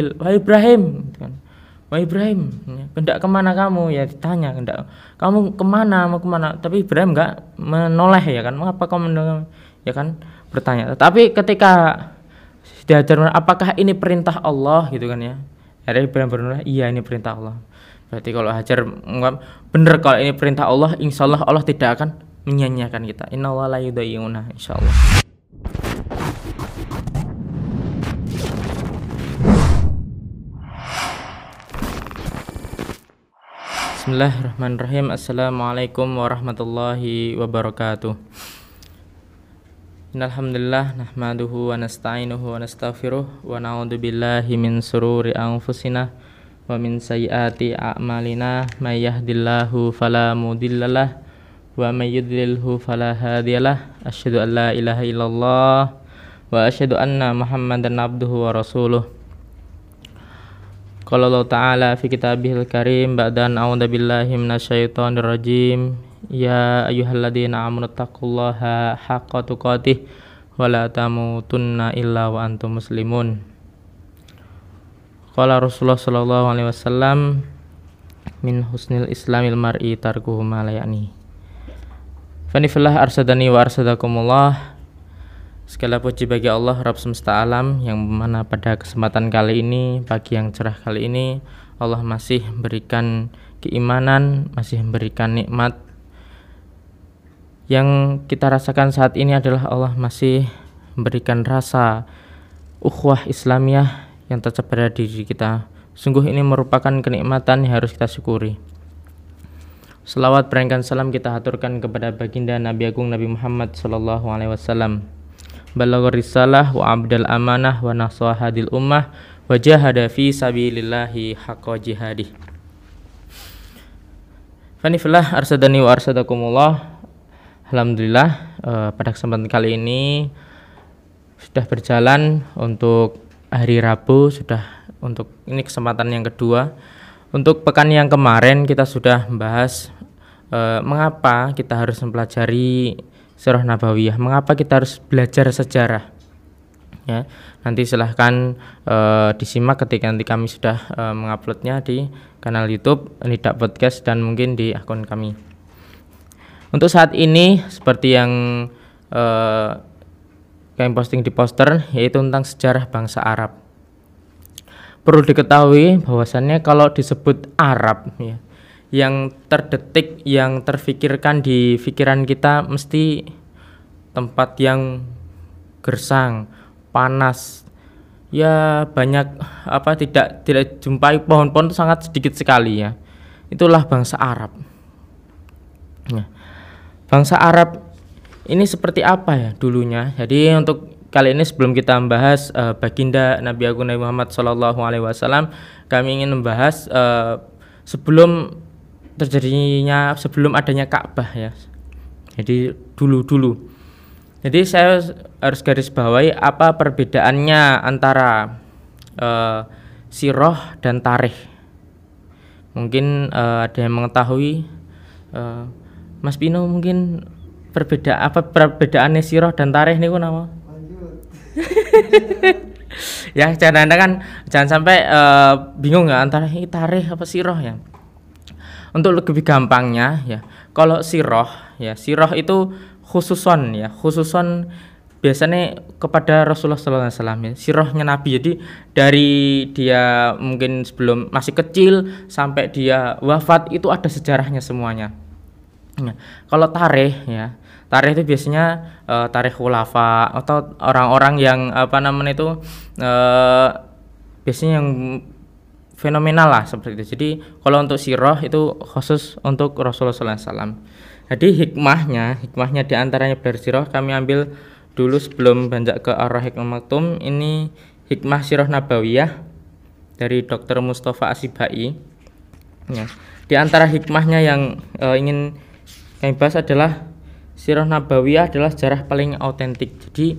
Wahai Ibrahim, hendak kemana kamu? Ya ditanya, hendak kamu kemana, mau kemana? Tapi Ibrahim nggak menoleh, ya kan? Mengapa kamu menoleh? Ya kan, bertanya. Tapi ketika diajar, apakah ini perintah Allah, gitu kan ya? Ada Ibrahim menoleh, iya ini perintah Allah. Berarti kalau Hajar menganggap bener kalau ini perintah Allah, insya Allah Allah tidak akan menyanyiakan kita. Inna wa la yudai'una, insya Allah. Bismillahirrahmanirrahim. Assalamualaikum warahmatullahi wabarakatuh. Innalhamdulillah nahmaduhu wa nasta'inuhu wa nastaghfiruh wa na'udzubillahi min sururi anfusina wa min sayyiati a'malina may yahdihillahu fala mudhillalah wa may yudlilhu fala hadiyalah. Asyhadu an la ilaha illallah wa asyhadu anna Muhammadan abduhu wa rasuluh. Qala Allah Ta'ala fi kitabihil karim ba'dan a'udzu billahi minasyaitonir rajim. Ya ayyuhalladzina amanu taqullaha haqqa tuqatih wa la tamutunna illa wa antum muslimun. Qala Rasulullah sallallahu alaihi wasallam min husnil islamil mar'i tarkuhu ma la ya'ni. Fani fillah arsadani wa arsadakumullah. Segala puji bagi Allah Rabb semesta alam, yang mana pada kesempatan kali ini, pagi yang cerah kali ini, Allah masih memberikan keimanan, masih memberikan nikmat. Yang kita rasakan saat ini adalah Allah masih memberikan rasa ukhuwah Islamiyah yang tercepat pada diri kita. Sungguh ini merupakan kenikmatan yang harus kita syukuri. Selawat berangkat salam kita haturkan kepada baginda Nabi Agung Nabi Muhammad Sallallahu Alaihi Wasallam. Balagha risalah wa abdal amanah wa nasahadil ummah wa jahada fi sabilillahi haqqa jihadih. Fanifillah arsadani wa arsadakumullah. Alhamdulillah pada kesempatan kali ini sudah berjalan untuk hari Rabu, sudah untuk ini kesempatan yang kedua. Untuk pekan yang kemarin kita sudah membahas mengapa kita harus mempelajari Sirih Nabawiyah, mengapa kita harus belajar sejarah, ya. Nanti silahkan disimak ketika nanti kami sudah menguploadnya di kanal YouTube Nidak Podcast dan mungkin di akun kami. Untuk saat ini seperti yang kami posting di poster, yaitu tentang sejarah bangsa Arab. Perlu diketahui bahwasannya kalau disebut Arab, ya, yang terdetik, yang terfikirkan di pikiran kita mesti tempat yang gersang, panas, ya banyak apa tidak jumpai pohon-pohon, itu sangat sedikit sekali, ya. Itulah bangsa Arab. Nah, bangsa Arab ini seperti apa ya dulunya? Jadi untuk kali ini sebelum kita membahas baginda Nabi Agung Nabi Muhammad SAW, kami ingin membahas sebelum adanya Ka'bah, ya. Jadi dulu. Jadi saya harus garis bawahi apa perbedaannya antara sirah dan tarikh. Mungkin ada yang mengetahui, Mas Pino mungkin perbedaannya sirah dan tarikh niku napa? Ya, jangan sampai bingung ya antara ini tarikh apa sirah, ya. Untuk lebih gampangnya, ya, kalau sirah itu khususon biasanya kepada Rasulullah sallallahu alaihi wasallam, ya. Sirahnya Nabi, jadi dari dia mungkin sebelum masih kecil sampai dia wafat itu ada sejarahnya semuanya. Nah, kalau tarikh itu biasanya tarikh khulafa atau orang-orang yang biasanya yang fenomenal lah seperti itu. Jadi kalau untuk sirah itu khusus untuk Rasulullah SAW. Jadi hikmahnya diantaranya dari sirah kami ambil dulu sebelum beranjak ke Ar-Rahiq Al-Makhtum. Ini hikmah Sirih Nabawiyah dari Dr. Mustafa Asibai. Ya. Di antara hikmahnya yang ingin kami bahas adalah Sirih Nabawiyah adalah sejarah paling autentik. Jadi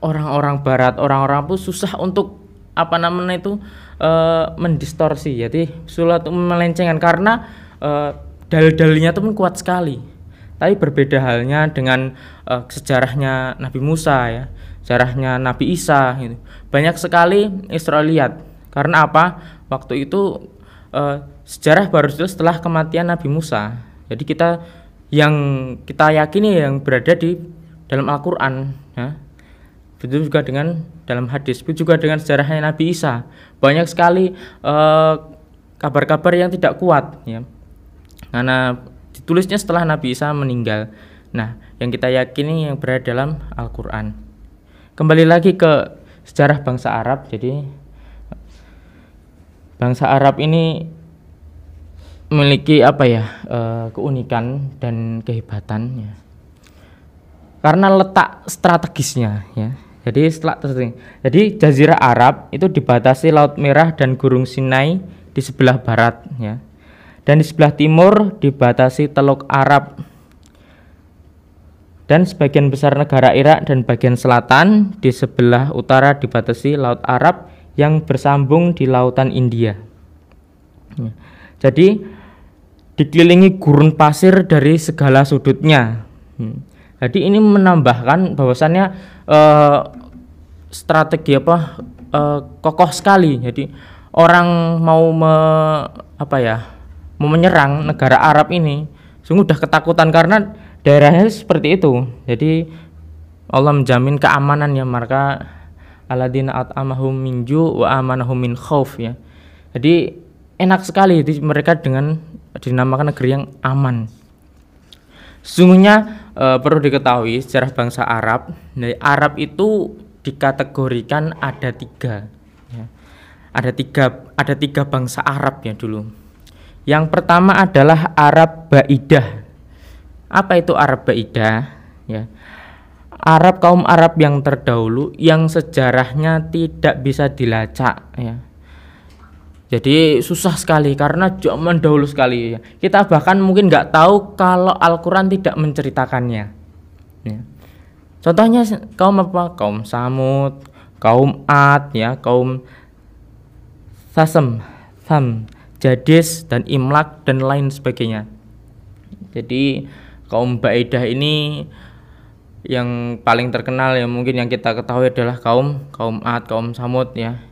orang-orang Barat, orang-orang pun susah untuk mendistorsi, jadi sulit melencengkan karena dalil-dalilnya itu kuat sekali. Tapi berbeda halnya dengan sejarahnya Nabi Musa, ya. sejarahnya Nabi Isa gitu. Banyak sekali Israiliyat. Karena apa? Waktu itu sejarah baru ditulis setelah kematian Nabi Musa. Jadi kita yang kita yakini yang berada di dalam Al-Qur'an, ya. Begitu juga dengan dalam hadis, begitu juga dengan sejarahnya Nabi Isa. Banyak sekali kabar-kabar yang tidak kuat, ya. Karena ditulisnya setelah Nabi Isa meninggal. Nah, yang kita yakini yang berada dalam Al-Qur'an. Kembali lagi ke sejarah bangsa Arab. Jadi bangsa Arab ini memiliki keunikan dan kehebatannya karena letak strategisnya, ya. Jadi Jazirah Arab itu dibatasi Laut Merah dan Gurun Sinai di sebelah barat, ya, dan di sebelah timur dibatasi Teluk Arab dan sebagian besar negara Irak, dan bagian selatan di sebelah utara dibatasi Laut Arab yang bersambung di Lautan India, ya. Jadi dikelilingi gurun pasir dari segala sudutnya. Jadi ini menambahkan bahwasannya strategi kokoh sekali. Jadi orang mau menyerang negara Arab ini sungguh udah ketakutan karena daerahnya seperti itu. Jadi Allah menjamin keamanannya, maka alladzina at'amahum min ju' wa amanahum min khauf, ya. Jadi enak sekali mereka dengan dinamakan negeri yang aman. Sesungguhnya perlu diketahui sejarah bangsa Arab. Nah, Arab itu dikategorikan ada tiga, ya. Ada tiga bangsa Arab, ya, dulu. Yang pertama adalah Arab Baidah. Apa itu Arab Baidah? Ya, Arab kaum Arab yang terdahulu yang sejarahnya tidak bisa dilacak, ya. Jadi susah sekali karena zaman dahulu sekali, ya. Kita bahkan mungkin nggak tahu kalau Al-Quran tidak menceritakannya, ya. Contohnya kaum Samud, kaum Ad, ya, kaum Thasem, Tham, Jadis, dan Imlak, dan lain sebagainya. Jadi kaum Baidah ini yang paling terkenal, ya, mungkin yang kita ketahui adalah kaum Ad, kaum Samud, ya,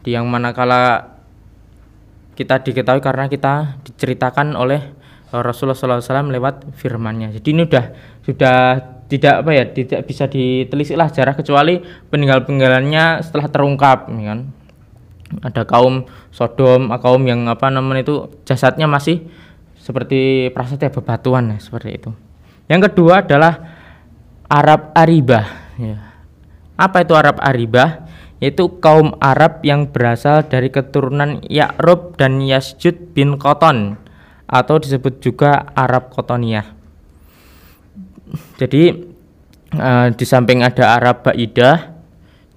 di yang manakala kita diketahui karena kita diceritakan oleh Rasulullah SAW lewat firman-Nya. Jadi ini sudah tidak tidak bisa ditelisik lah sejarah, kecuali peninggalan-peninggalannya setelah terungkap, ya kan. Ada kaum Sodom, kaum yang jasadnya masih seperti prasetya bebatuan, ya, seperti itu. Yang kedua adalah Arab Aribah, ya. Apa itu Arab Aribah? Yaitu kaum Arab yang berasal dari keturunan Ya'rub dan Yasjud bin Koton, atau disebut juga Arab Kotoniyah. Jadi di samping ada Arab Baidah,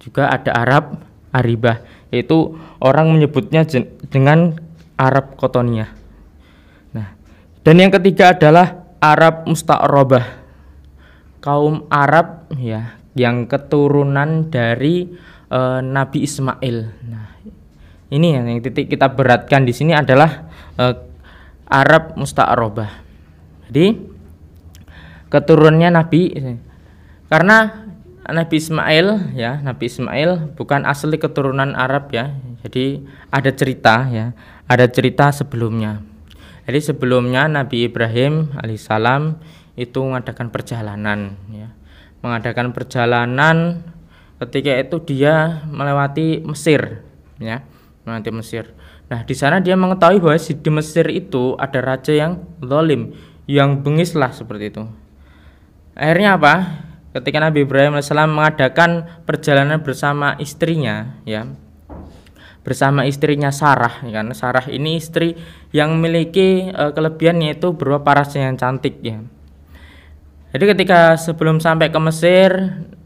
juga ada Arab Aribah, yaitu orang menyebutnya dengan Arab Kotoniyah. Nah, dan yang ketiga adalah Arab Musta'robah, kaum Arab, ya, yang keturunan dari Nabi Ismail. Nah, ini yang titik kita beratkan di sini adalah Arab Musta'robah. Jadi keturunannya Nabi, karena Nabi Ismail bukan asli keturunan Arab, ya. Jadi ada cerita sebelumnya. Jadi sebelumnya Nabi Ibrahim alaihissalam itu mengadakan perjalanan. Ketika itu dia melewati Mesir, ya, melewati Mesir. Nah, di sana dia mengetahui bahwa di Mesir itu ada raja yang zalim, yang bengislah seperti itu. Akhirnya apa? Ketika Nabi Ibrahim AS mengadakan perjalanan bersama istrinya, ya, bersama istrinya Sarah, ya, karena Sarah ini istri yang memiliki kelebihan, yaitu berupa parasnya yang cantik, ya. Jadi ketika sebelum sampai ke Mesir,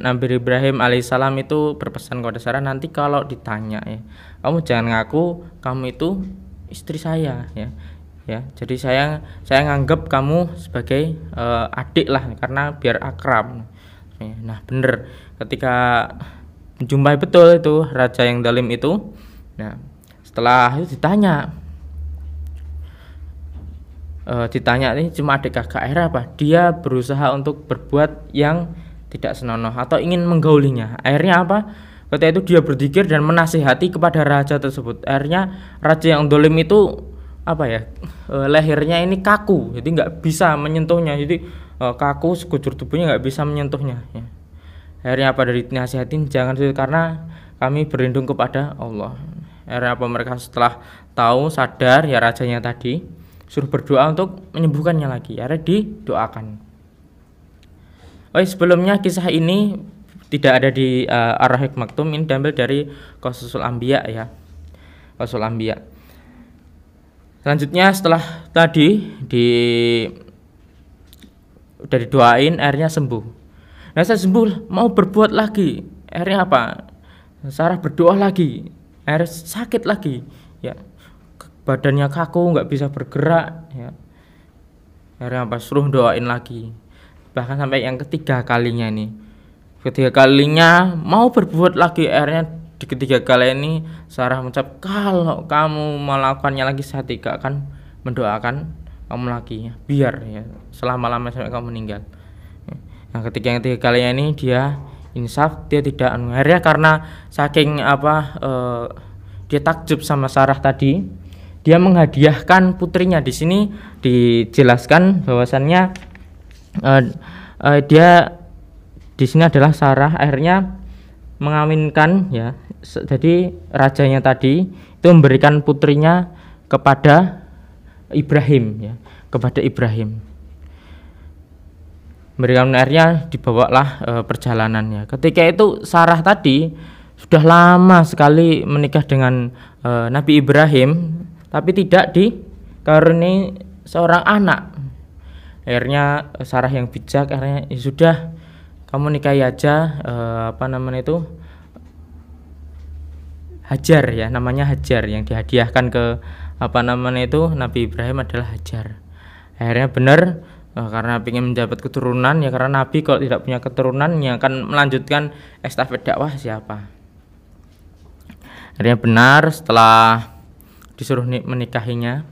Nabi Ibrahim alaihissalam itu berpesan kepada Sarah, nanti kalau ditanya, ya, kamu jangan ngaku kamu itu istri saya, ya. Jadi saya nganggap kamu sebagai adik lah, karena biar akrab. Nah, bener. Ketika menjumpai betul itu raja yang zalim itu, nah, setelah itu ditanya ini cuma adik kakak, akhirnya apa? Dia berusaha untuk berbuat yang tidak senonoh atau ingin menggaulinya. Akhirnya apa? Ketika itu dia berzikir dan menasihati kepada raja tersebut. Akhirnya raja yang dolim itu lehernya ini kaku, jadi nggak bisa menyentuhnya, jadi kaku, sekujur tubuhnya nggak bisa menyentuhnya. Ya. Akhirnya apa, dari nasihatin jangan itu karena kami berlindung kepada Allah. Akhirnya apa, mereka setelah tahu sadar ya rajanya tadi suruh berdoa untuk menyembuhkannya lagi. Akhirnya didoakan. Sebelumnya kisah ini tidak ada di Ar-Rahiq Al-Makhtum, ini diambil dari Qashashul Anbiya ya. Qashashul Anbiya. Selanjutnya setelah tadi udah didoain akhirnya sembuh. Nah, saya sembuh mau berbuat lagi. Akhirnya apa? Sarah berdoa lagi. Akhirnya sakit lagi. Ya. Badannya kaku, enggak bisa bergerak ya. Akhirnya apa? Suruh doain lagi. Bahkan sampai yang ketiga kalinya ini. Ketiga kalinya mau berbuat lagi, akhirnya di ketiga kali ini Sarah mengucap, kalau kamu melakukannya lagi saya tidak akan mendoakan kamu lagi, biar ya selama-lamanya sampai kamu meninggal. Nah, ketika yang ketiga kali ini dia insaf, dia tidak akhirnya karena saking dia takjub sama Sarah tadi, dia menghadiahkan putrinya. Di sini dijelaskan bahwasannya dia di sini adalah Sarah akhirnya mengawinkan ya. Jadi rajanya tadi itu memberikan putrinya kepada Ibrahim ya, kepada Ibrahim. Memberikan akhirnya dibawalah perjalanannya. Ketika itu Sarah tadi sudah lama sekali menikah dengan Nabi Ibrahim, tapi tidak dikaruniai seorang anak. Akhirnya Sarah yang bijak akhirnya ya sudah kamu nikahi aja Hajar ya, namanya Hajar yang dihadiahkan ke Nabi Ibrahim adalah Hajar. Akhirnya benar karena ingin mendapat keturunan ya, karena Nabi kalau tidak punya keturunan yang akan melanjutkan estafet dakwah siapa. Akhirnya benar setelah disuruh menikahinya.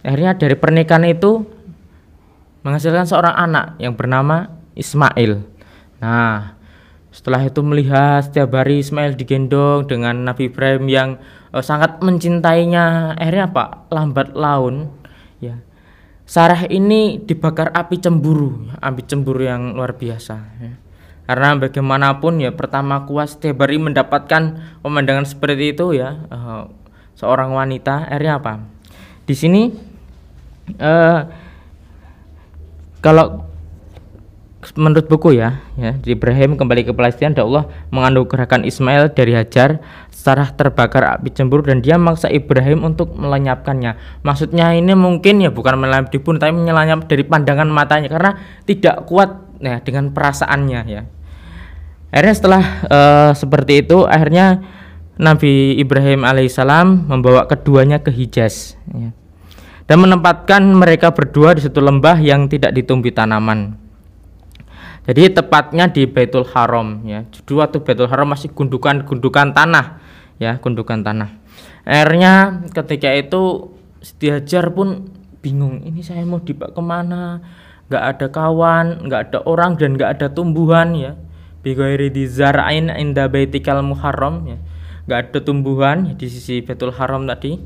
Akhirnya dari pernikahan itu menghasilkan seorang anak yang bernama Ismail. Nah, setelah itu melihat setiap hari Ismail digendong dengan Nabi Ibrahim yang sangat mencintainya. Akhirnya apa? Lambat laun ya, Sarah ini dibakar api cemburu yang luar biasa ya. Karena bagaimanapun ya, pertama kuas setiap hari mendapatkan pemandangan seperti itu ya, seorang wanita. Akhirnya apa? Di sini kalau menurut buku ya Ibrahim kembali ke Palestina dan Allah menganugerahkan Ismail dari Hajar. Sarah terbakar api cemburu dan dia memaksa Ibrahim untuk melenyapkannya. Maksudnya ini mungkin ya bukan melenyap dibunuh, tapi melenyap dari pandangan matanya karena tidak kuat ya dengan perasaannya ya. Akhirnya setelah seperti itu akhirnya Nabi Ibrahim alaihissalam membawa keduanya ke Hijaz ya, dan menempatkan mereka berdua di satu lembah yang tidak ditumbuhi tanaman. Jadi tepatnya di Baitul Haram ya. Jadi waktu Baitul Haram masih gundukan tanah ya, gundukan tanah. Akhirnya ketika itu Siti Hajar pun bingung, ini saya mau dibawa kemana? Nggak ada kawan, nggak ada orang dan nggak ada tumbuhan ya. Bighairi dzar'in inda baitikal muharram ya. Nggak ada tumbuhan ya, di sisi Baitul Haram tadi.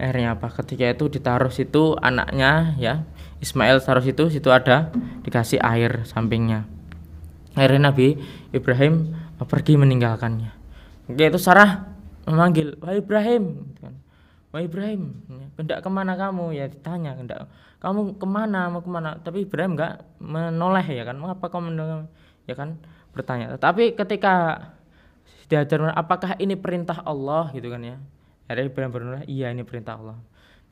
Akhirnya apa? Ketika itu ditaruh situ anaknya ya, Ismail taruh situ ada dikasih air sampingnya. Akhirnya Nabi Ibrahim pergi meninggalkannya. Ketika itu Sarah memanggil, Wahai Ibrahim, hendak kemana kamu? Ya ditanya, hendak kamu kemana? Mau kemana? Tapi Ibrahim enggak menoleh ya kan? Mengapa kamu menoleh? Ya kan? Bertanya. Tapi ketika diajar, apakah ini perintah Allah gitu kan ya? Akhirnya Ibrahim berkata, iya ini perintah Allah.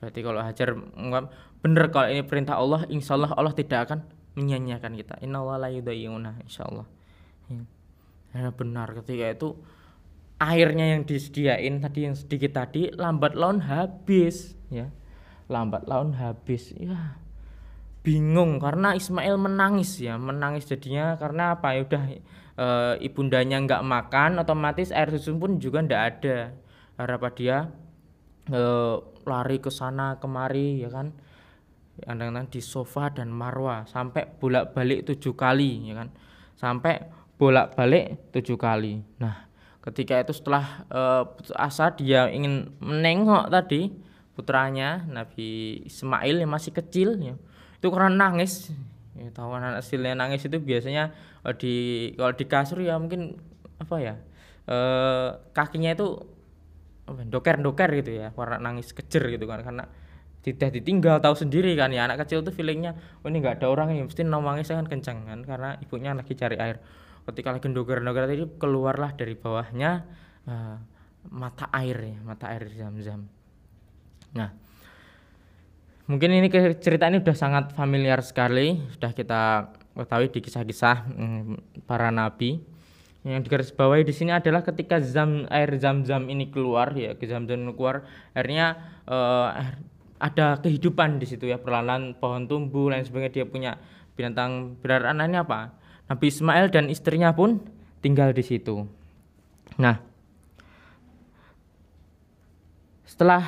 Berarti kalau Hajar menganggap benar kalau ini perintah Allah, insya Allah tidak akan menyanyiakan kita. Inna wa la yudai'una, insya Allah. Akhirnya benar ketika itu airnya yang disediain tadi yang sedikit tadi lambat laun habis ya. Ya. Bingung karena Ismail menangis jadinya karena apa? Ya udah ibundanya enggak makan, otomatis air susu pun juga enggak ada. Harapan dia lari ke sana kemari ya kan. kadang-kadang di Sofa dan Marwa sampai bolak-balik 7 kali, ya kan? Sampai bolak-balik 7 kali. Nah, ketika itu setelah putus asa, dia ingin menengok tadi putranya Nabi Ismail yang masih kecil, ya. Itu karena nangis. Ya, tahu anak kecilnya nangis itu biasanya kalau di kasur ya mungkin apa ya? Kakinya itu doker-doker gitu ya, warna nangis kejer gitu kan, karena tidak ditinggal, tahu sendiri kan ya, anak kecil tuh feelingnya ini nggak ada orang yang mesti nangis kan kencang kan, karena ibunya lagi cari air. Ketika lagi doger-doger tadi, keluarlah dari bawahnya mata air Zam-Zam. Nah, mungkin ini cerita ini sudah sangat familiar sekali, sudah kita ketahui di kisah-kisah para nabi. Yang digarisbawahi di sini adalah ketika air Zam-Zam ini keluar, ya, Zam-Zam keluar, akhirnya ada kehidupan di situ ya, perlahan pohon tumbuh dan sebagainya, dia punya binatang peliharaan ini apa? Nabi Ismail dan istrinya pun tinggal di situ. Nah, setelah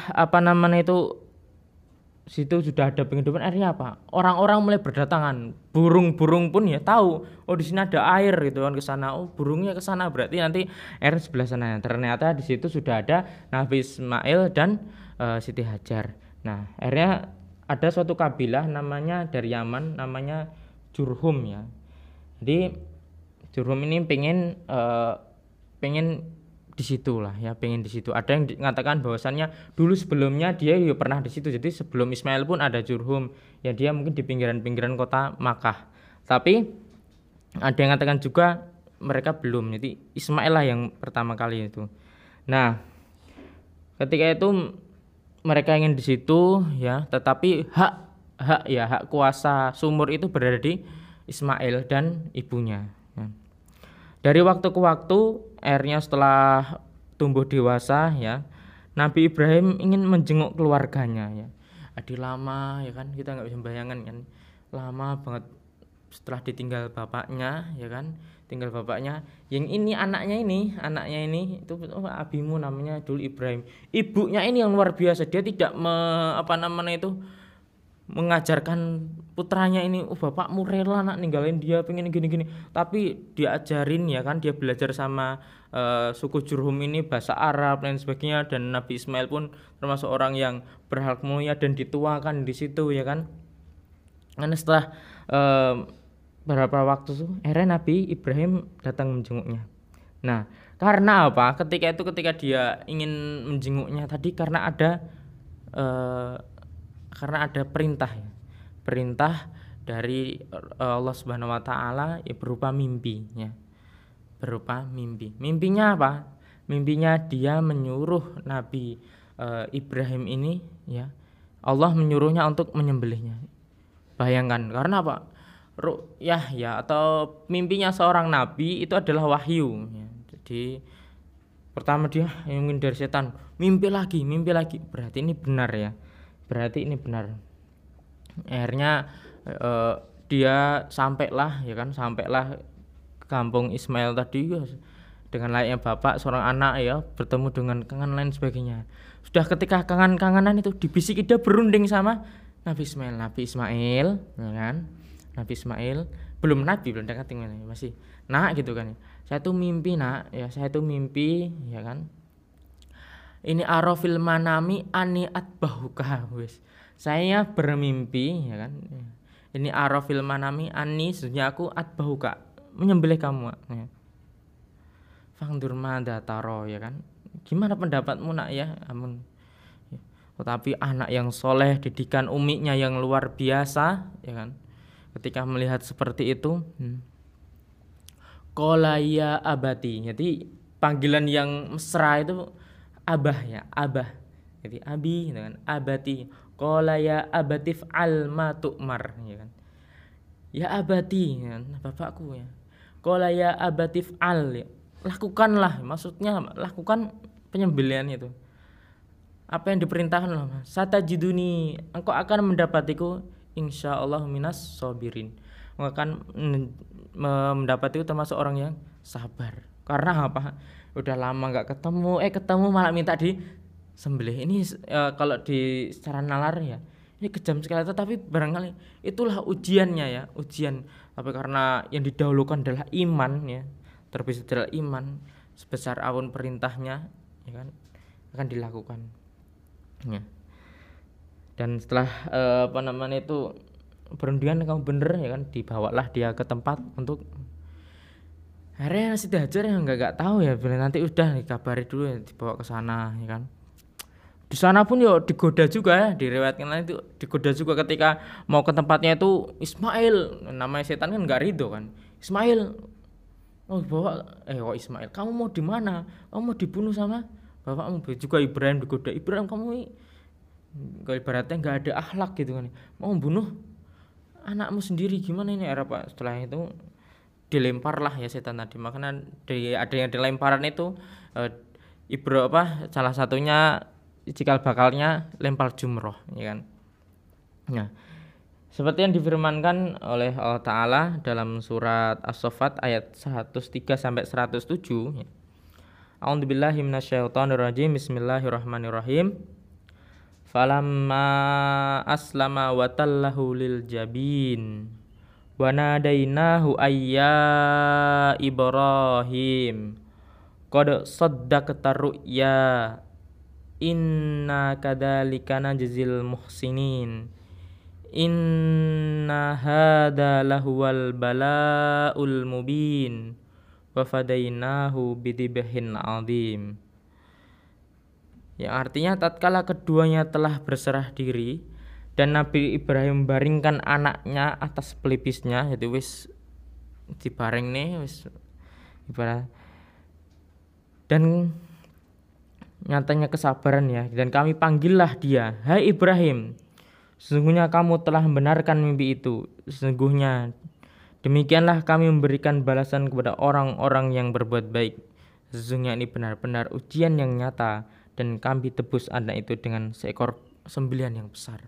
situ sudah ada penghidupan, akhirnya apa? Orang-orang mulai berdatangan. Burung-burung pun ya tahu, oh di sini ada air gitu kan, ke sana. Oh, burungnya ke sana, berarti nanti air sebelah sana. Ternyata di situ sudah ada Nabi Ismail dan Siti Hajar. Nah, akhirnya ada suatu kabilah namanya dari Yaman, namanya Jurhum ya. Jadi Jurhum ini pengen di situ lah ya, pengen di situ. Ada yang mengatakan bahwasannya dulu sebelumnya dia ya pernah di situ. Jadi sebelum Ismail pun ada Jurhum. Ya dia mungkin di pinggiran-pinggiran kota Makkah. Tapi ada yang mengatakan juga mereka belum. Jadi Ismail lah yang pertama kali itu. Nah, ketika itu mereka ingin di situ ya, tetapi hak kuasa sumur itu berada di Ismail dan ibunya. Dari waktu ke waktu, akhirnya setelah tumbuh dewasa ya, Nabi Ibrahim ingin menjenguk keluarganya ya. Adi lama ya kan, kita nggak bisa bayangkan kan, lama banget setelah ditinggal bapaknya ya kan, tinggal bapaknya. Yang ini anaknya ini itu abimu namanya dulu Ibrahim. Ibunya ini yang luar biasa, dia tidak mengajarkan putranya ini, bapakmu rela nak ninggalin dia pengen gini-gini, tapi diajarin ya kan, dia belajar sama suku Jurhum ini bahasa Arab dan sebagainya. Dan Nabi Ismail pun termasuk orang yang berhak mulia dan dituakan di situ ya kan. Dan setelah beberapa waktu akhirnya Nabi Ibrahim datang menjenguknya. Nah, karena apa? Ketika dia ingin menjenguknya tadi, karena ada perintah ya. Perintah dari Allah Subhanahu wa taala ya, berupa mimpi. Mimpinya apa? Mimpinya dia menyuruh Nabi Ibrahim ini ya, Allah menyuruhnya untuk menyembelihnya. Bayangkan, karena apa? Ru'yah ya, atau mimpinya seorang nabi itu adalah wahyu ya. Jadi pertama dia yang mungkin dari setan, mimpi lagi. Berarti ini benar. Akhirnya dia sampailah ke kampung Ismail tadi ya, dengan layaknya bapak seorang anak ya, bertemu dengan kangen lain sebagainya. Sudah ketika kangen-kangenan itu, dibisiki dia berunding sama Nabi Ismail ya kan. Nabi Ismail belum dekat dengan masih nak gitu kan. Saya tuh mimpi ya kan. Ini arofil manami aniat bahuka, wes. Saya bermimpi ya kan. Ini arofil manami ani, sesungguhnya aku atbahuka, menyembelih kamu. Ya. Fangdur mada taro ya kan. Gimana pendapatmu nak ya? Amun. Ya. Tetapi anak yang soleh, didikan umiknya yang luar biasa ya kan. Ketika melihat seperti itu, kolaya abati. Jadi panggilan yang mesra itu abah ya, abah. Jadi abi dengan abati. Qala ya abatif alma tu'mar ya kan. Ya abati ya, bapakku ya. Qala ya abatif al. Ya. Lakukanlah, maksudnya lakukan penyembelihan itu. Apa yang diperintahkan lah. Satajiduni, engkau akan mendapatiku insyaallah minas sabirin. Engkau akan mendapatiku termasuk orang yang sabar. Karena apa? Udah lama nggak ketemu, ketemu malah minta disembelih. Ini kalau di secara nalar ya, ini ini kejam sekali, tetapi barangkali itulah ujiannya ya, ujian. Tapi karena yang didahulukan adalah iman ya, terbesar adalah iman, sebesar apapun perintahnya ya kan akan dilakukan ya. Dan setelah itu berundian kamu bener ya kan, dibawalah dia ke tempat untuk akhirnya Siti Hajar yang enggak tahu ya, bilang nanti udah dikabari dulu ya, dibawa ke sana ya kan. Di sana pun ya digoda juga ya, diriwayatkan itu digoda juga ketika mau ke tempatnya itu Ismail, namanya setan kan enggak ridho kan. Ismail, oh bawa, kok Ismail, kamu mau di mana? Kamu mau dibunuh sama bapakmu juga Ibrahim, digoda Ibrahim, kamu kalau ibaratnya enggak ada akhlak gitu kan, mau membunuh anakmu sendiri gimana ini era Pak. Setelah itu dilemparlah ya setan tadi, makanya ada yang dilemparan itu salah satunya cikal bakalnya lempar jumroh ya kan. Nah, seperti yang difirmankan oleh Allah Ta'ala dalam surat As-Saffat ayat 103 sampai 107 ya. A'udzubillahi minasyaitonirrajim. Bismillahirrahmanirrahim. Falamma aslama wa tallahu lil jabin wa nadainahu ayya Ibrahim qad saddaqta ru'ya inna kadhalika najzil muhsinin inna hadha lahuwal bala'ul mubin wa fadainahu bidibhin azim. Yang artinya tatkala keduanya telah berserah diri dan Nabi Ibrahim baringkan anaknya atas pelipisnya, jadi wis dibaring nih wis ibarat, dan nyatanya kesabaran ya. Dan kami panggillah dia, hai Ibrahim, sesungguhnya kamu telah membenarkan mimpi itu, sesungguhnya demikianlah kami memberikan balasan kepada orang-orang yang berbuat baik, sesungguhnya ini benar-benar ujian yang nyata dan kami tebus anak itu dengan seekor sembelihan yang besar.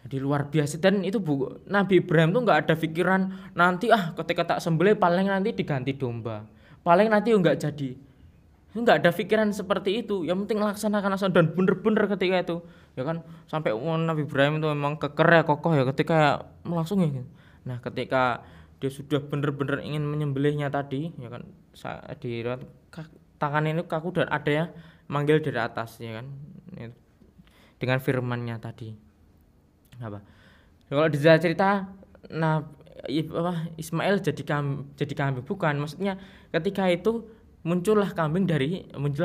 Jadi luar biasa. Dan itu Nabi Ibrahim tuh gak ada pikiran nanti ketika tak sembelih paling nanti diganti domba, paling nanti enggak jadi, nggak ada pikiran seperti itu. Yang penting laksanakan dan bener-bener ketika itu ya kan, sampai Nabi Ibrahim itu memang keker ya, kokoh ya ketika langsung ya. Nah, ketika dia sudah bener-bener ingin menyembelihnya tadi ya kan, di tangannya itu kaku dan ada yang manggil dari atas ya kan dengan firmannya tadi apa. Kalau di cerita Ismail jadi kambing, bukan, maksudnya ketika itu muncullah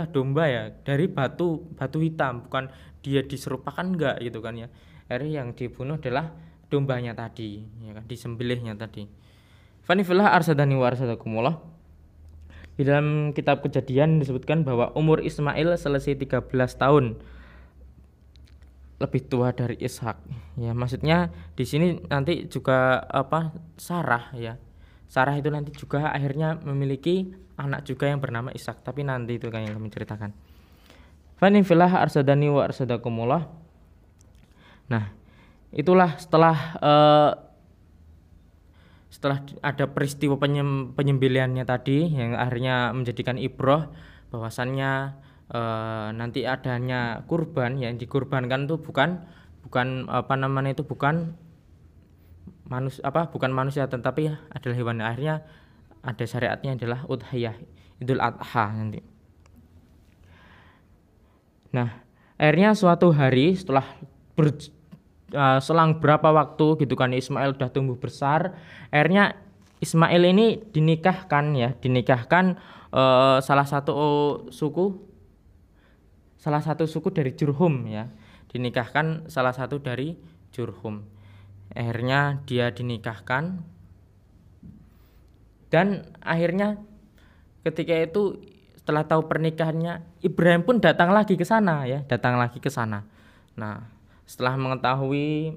domba ya dari batu hitam, bukan dia diserupakan enggak gitu kan ya. Akhirnya yang dibunuh adalah dombanya tadi ya kan, disembelihnya tadi. Fanifillah arsadani wa arsadakumullah. Di dalam kitab Kejadian disebutkan bahwa umur Ismail selesai 13 tahun, lebih tua dari Ishak ya. Maksudnya di sini nanti juga Sarah ya, Sarah itu nanti juga akhirnya memiliki anak juga yang bernama Ishak, tapi nanti itu kan yang kami ceritakan. Fa innallaha arsadani wa arsadakumullah. Nah, itulah setelah ada peristiwa penyembelihannya tadi yang akhirnya menjadikan ibrah bahwasannya nanti adanya kurban yang dikurbankan itu bukan manusia tetapi adalah hewan. Akhirnya ada syariatnya adalah udhiyah Idul Adha nanti. Nah, akhirnya suatu hari setelah selang berapa waktu gitu kan, Ismail sudah tumbuh besar. Akhirnya Ismail ini dinikahkan salah satu suku dari Jurhum ya. Dinikahkan salah satu dari Jurhum. Akhirnya dia dinikahkan. Dan akhirnya ketika itu setelah tahu pernikahannya, Ibrahim pun datang lagi ke sana. Nah, setelah mengetahui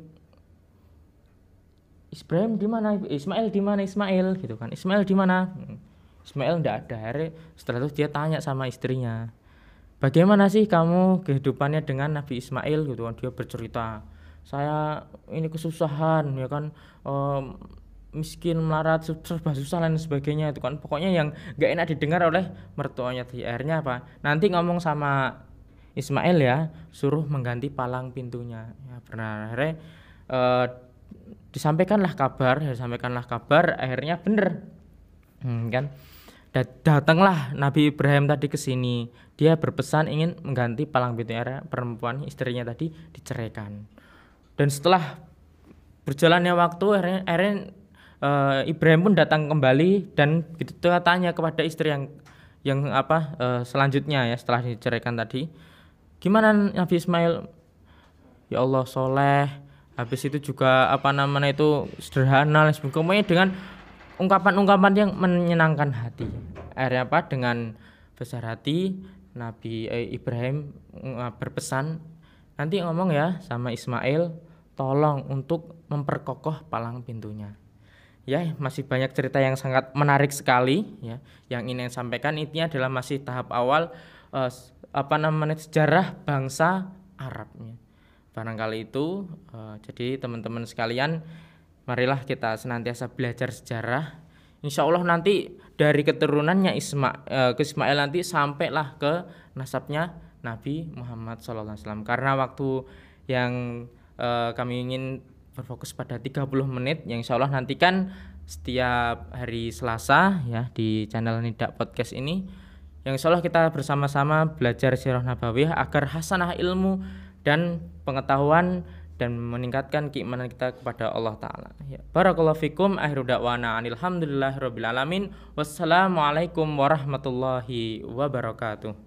Ismail di mana? Ismail enggak ada. Akhirnya setelah itu dia tanya sama istrinya, bagaimana sih kamu kehidupannya dengan Nabi Ismail gitu kan? Dia bercerita, saya ini kesusahan ya kan, miskin, melarat, serba susah dan sebagainya itu kan, pokoknya yang gak enak didengar oleh mertuanya. Akhirnya nanti ngomong sama Ismail ya, suruh mengganti palang pintunya. Ya benar, akhirnya disampaikanlah kabar, akhirnya benar. Kan? Datanglah Nabi Ibrahim tadi ke sini. Dia berpesan ingin mengganti palang pintu, perempuan istrinya tadi diceraikan. Dan setelah berjalannya waktu, akhirnya Ibrahim pun datang kembali dan gitu tanya kepada istri yang selanjutnya ya setelah diceraikan tadi. Gimana Nabi Ismail? Ya Allah, soleh. Habis itu juga sederhana, semuanya dengan ungkapan-ungkapan yang menyenangkan hati. Akhirnya dengan besar hati Nabi Ibrahim berpesan, nanti ngomong ya sama Ismail, tolong untuk memperkokoh palang pintunya. Ya, masih banyak cerita yang sangat menarik sekali ya. Yang ini yang sampaikan intinya adalah masih tahap awal sejarah bangsa Arabnya. Barangkali itu jadi teman-teman sekalian, marilah kita senantiasa belajar sejarah. Insya Allah nanti dari keturunannya Ismail nanti sampailah ke nasabnya Nabi Muhammad SAW. Karena waktu yang kami ingin berfokus pada 30 menit yang insya Allah nantikan setiap hari Selasa ya di channel Nidak Podcast ini. Yang insya Allah kita bersama-sama belajar Sirih Nabawiyah agar hasanah ilmu dan pengetahuan dan meningkatkan keimanan kita kepada Allah Ta'ala. Ya. Barakallahu fikum, akhiru da'wana alhamdulillahi rabbil alamin. Wassalamualaikum warahmatullahi wabarakatuh.